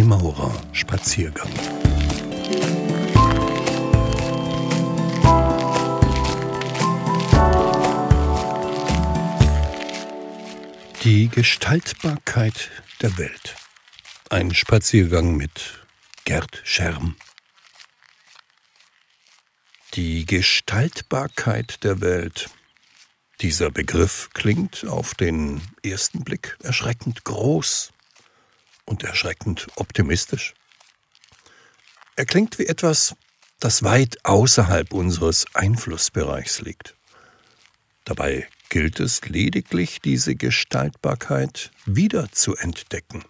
bei Maurer-Spaziergang. Die Gestaltbarkeit der Welt. Ein Spaziergang mit Gerd Scherm. Die Gestaltbarkeit der Welt. Dieser Begriff klingt auf den ersten Blick erschreckend groß und erschreckend optimistisch. Er klingt wie etwas, das weit außerhalb unseres Einflussbereichs liegt. Dabei gilt es lediglich, diese Gestaltbarkeit wieder zu entdecken.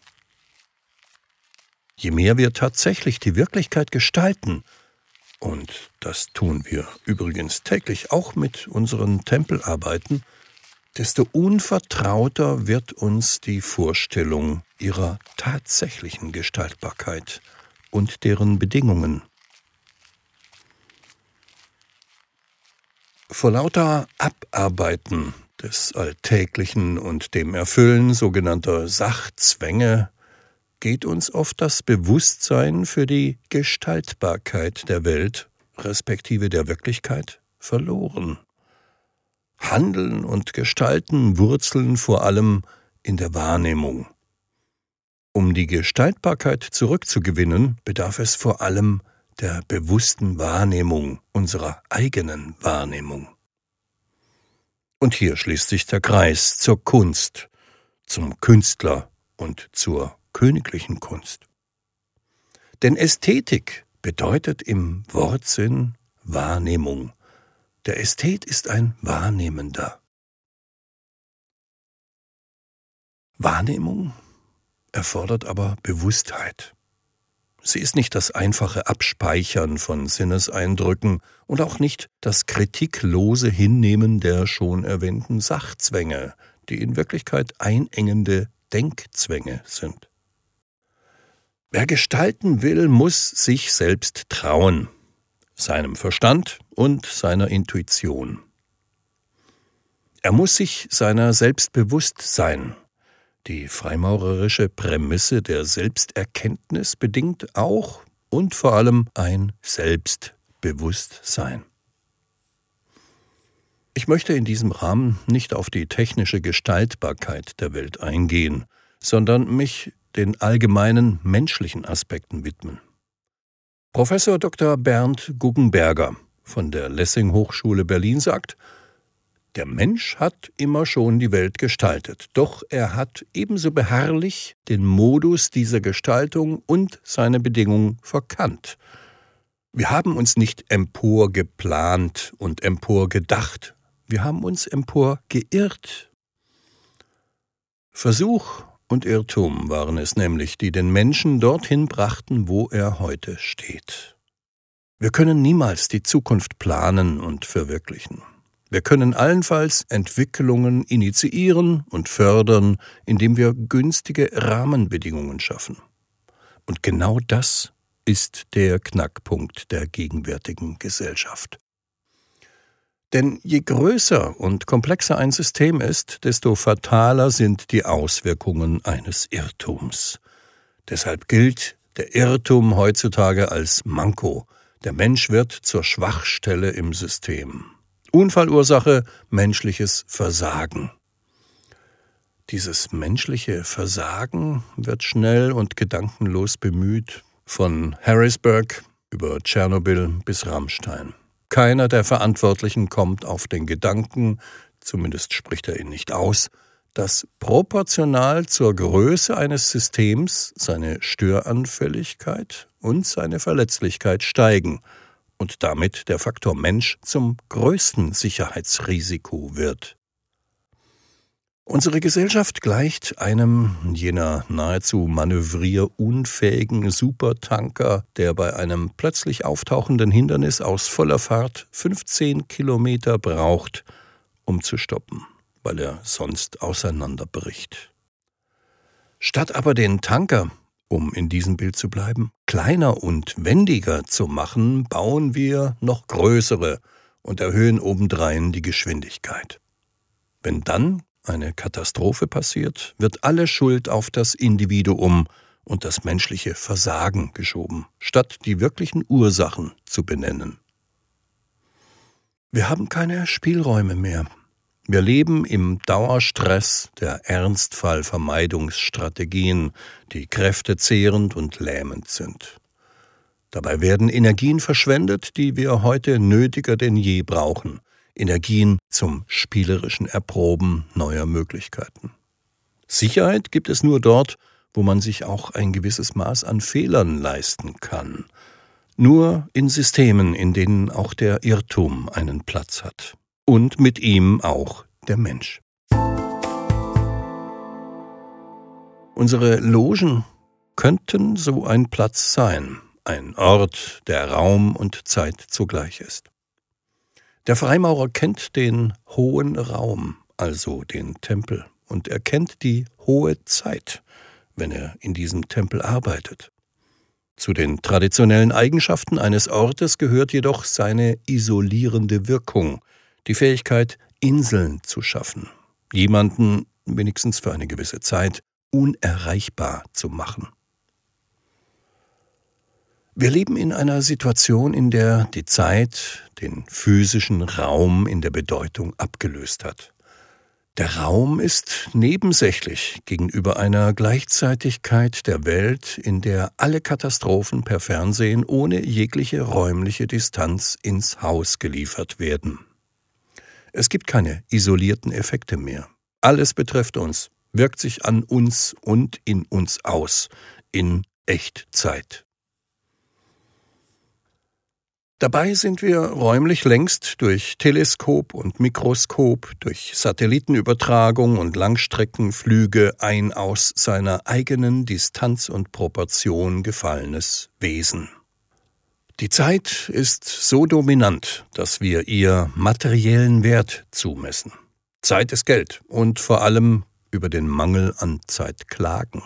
Je mehr wir tatsächlich die Wirklichkeit gestalten, und das tun wir übrigens täglich auch mit unseren Tempelarbeiten, desto unvertrauter wird uns die Vorstellung ihrer tatsächlichen Gestaltbarkeit und deren Bedingungen. Vor lauter Abarbeiten des Alltäglichen und dem Erfüllen sogenannter Sachzwänge geht uns oft das Bewusstsein für die Gestaltbarkeit der Welt, respektive der Wirklichkeit, verloren. Handeln und Gestalten wurzeln vor allem in der Wahrnehmung. Um die Gestaltbarkeit zurückzugewinnen, bedarf es vor allem der bewussten Wahrnehmung, unserer eigenen Wahrnehmung. Und hier schließt sich der Kreis zur Kunst, zum Künstler und zur königlichen Kunst. Denn Ästhetik bedeutet im Wortsinn Wahrnehmung. Der Ästhet ist ein Wahrnehmender. Wahrnehmung erfordert aber Bewusstheit. Sie ist nicht das einfache Abspeichern von Sinneseindrücken und auch nicht das kritiklose Hinnehmen der schon erwähnten Sachzwänge, die in Wirklichkeit einengende Denkzwänge sind. Wer gestalten will, muss sich selbst trauen, seinem Verstand und seiner Intuition. Er muss sich seiner selbst bewusst sein. Die freimaurerische Prämisse der Selbsterkenntnis bedingt auch und vor allem ein Selbstbewusstsein. Ich möchte in diesem Rahmen nicht auf die technische Gestaltbarkeit der Welt eingehen, sondern mich den allgemeinen menschlichen Aspekten widmen. Professor Dr. Bernd Guggenberger von der Lessing-Hochschule Berlin sagt: Der Mensch hat immer schon die Welt gestaltet, doch er hat ebenso beharrlich den Modus dieser Gestaltung und seine Bedingungen verkannt. Wir haben uns nicht emporgeplant und emporgedacht, wir haben uns emporgeirrt. Versuch und Irrtum waren es nämlich, die den Menschen dorthin brachten, wo er heute steht. Wir können niemals die Zukunft planen und verwirklichen. Wir können allenfalls Entwicklungen initiieren und fördern, indem wir günstige Rahmenbedingungen schaffen. Und genau das ist der Knackpunkt der gegenwärtigen Gesellschaft. Denn je größer und komplexer ein System ist, desto fataler sind die Auswirkungen eines Irrtums. Deshalb gilt der Irrtum heutzutage als Manko. Der Mensch wird zur Schwachstelle im System. Unfallursache, menschliches Versagen. Dieses menschliche Versagen wird schnell und gedankenlos bemüht, von Harrisburg über Tschernobyl bis Rammstein. Keiner der Verantwortlichen kommt auf den Gedanken, zumindest spricht er ihn nicht aus, dass proportional zur Größe eines Systems seine Störanfälligkeit und seine Verletzlichkeit steigen und damit der Faktor Mensch zum größten Sicherheitsrisiko wird. Unsere Gesellschaft gleicht einem jener nahezu manövrierunfähigen Supertanker, der bei einem plötzlich auftauchenden Hindernis aus voller Fahrt 15 Kilometer braucht, um zu stoppen, weil er sonst auseinanderbricht. Statt aber den Tanker, um in diesem Bild zu bleiben, kleiner und wendiger zu machen, bauen wir noch größere und erhöhen obendrein die Geschwindigkeit. Wenn dann eine Katastrophe passiert, wird alle Schuld auf das Individuum und das menschliche Versagen geschoben, statt die wirklichen Ursachen zu benennen. Wir haben keine Spielräume mehr. Wir leben im Dauerstress der Ernstfallvermeidungsstrategien, die kräftezehrend und lähmend sind. Dabei werden Energien verschwendet, die wir heute nötiger denn je brauchen. Energien zum spielerischen Erproben neuer Möglichkeiten. Sicherheit gibt es nur dort, wo man sich auch ein gewisses Maß an Fehlern leisten kann. Nur in Systemen, in denen auch der Irrtum einen Platz hat. Und mit ihm auch der Mensch. Unsere Logen könnten so ein Platz sein, ein Ort, der Raum und Zeit zugleich ist. Der Freimaurer kennt den hohen Raum, also den Tempel, und er kennt die hohe Zeit, wenn er in diesem Tempel arbeitet. Zu den traditionellen Eigenschaften eines Ortes gehört jedoch seine isolierende Wirkung, die Fähigkeit, Inseln zu schaffen, jemanden, wenigstens für eine gewisse Zeit, unerreichbar zu machen. Wir leben in einer Situation, in der die Zeit den physischen Raum in der Bedeutung abgelöst hat. Der Raum ist nebensächlich gegenüber einer Gleichzeitigkeit der Welt, in der alle Katastrophen per Fernsehen ohne jegliche räumliche Distanz ins Haus geliefert werden. Es gibt keine isolierten Effekte mehr. Alles betrifft uns, wirkt sich an uns und in uns aus, in Echtzeit. Dabei sind wir räumlich längst durch Teleskop und Mikroskop, durch Satellitenübertragung und Langstreckenflüge ein aus seiner eigenen Distanz und Proportion gefallenes Wesen. Die Zeit ist so dominant, dass wir ihr materiellen Wert zumessen. Zeit ist Geld und vor allem über den Mangel an Zeit klagen.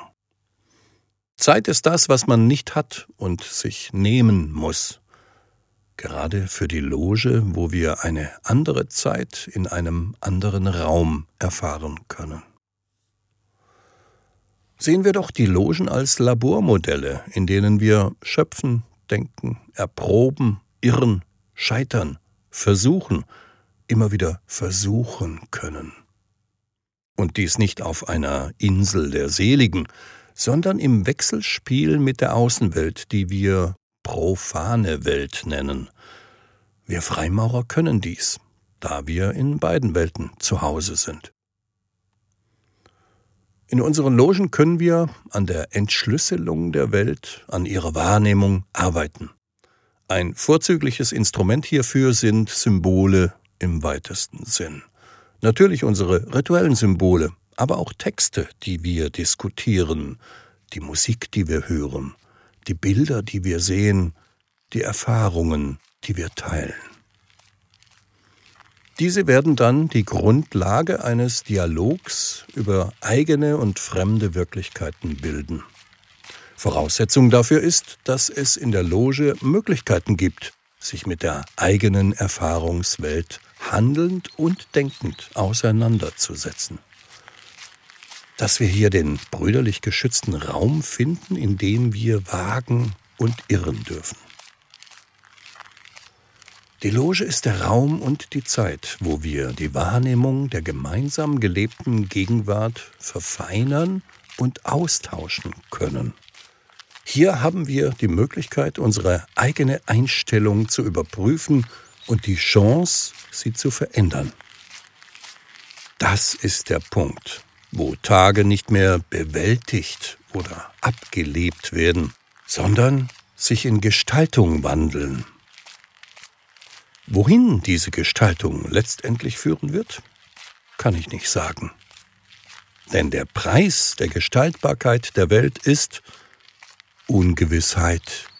Zeit ist das, was man nicht hat und sich nehmen muss. Gerade für die Loge, wo wir eine andere Zeit in einem anderen Raum erfahren können. Sehen wir doch die Logen als Labormodelle, in denen wir schöpfen, denken, erproben, irren, scheitern, versuchen, immer wieder versuchen können. Und dies nicht auf einer Insel der Seligen, sondern im Wechselspiel mit der Außenwelt, die wir profane Welt nennen. Wir Freimaurer können dies, da wir in beiden Welten zu Hause sind. In unseren Logen können wir an der Entschlüsselung der Welt, an ihrer Wahrnehmung arbeiten. Ein vorzügliches Instrument hierfür sind Symbole im weitesten Sinn. Natürlich unsere rituellen Symbole, aber auch Texte, die wir diskutieren, die Musik, die wir hören, die Bilder, die wir sehen, die Erfahrungen, die wir teilen. Diese werden dann die Grundlage eines Dialogs über eigene und fremde Wirklichkeiten bilden. Voraussetzung dafür ist, dass es in der Loge Möglichkeiten gibt, sich mit der eigenen Erfahrungswelt handelnd und denkend auseinanderzusetzen. Dass wir hier den brüderlich geschützten Raum finden, in dem wir wagen und irren dürfen. Die Loge ist der Raum und die Zeit, wo wir die Wahrnehmung der gemeinsam gelebten Gegenwart verfeinern und austauschen können. Hier haben wir die Möglichkeit, unsere eigene Einstellung zu überprüfen und die Chance, sie zu verändern. Das ist der Punkt, wo Tage nicht mehr bewältigt oder abgelebt werden, sondern sich in Gestaltung wandeln. Wohin diese Gestaltung letztendlich führen wird, kann ich nicht sagen. Denn der Preis der Gestaltbarkeit der Welt ist Ungewissheit.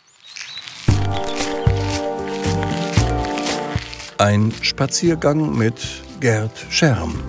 Ein Spaziergang mit Gerd Scherm.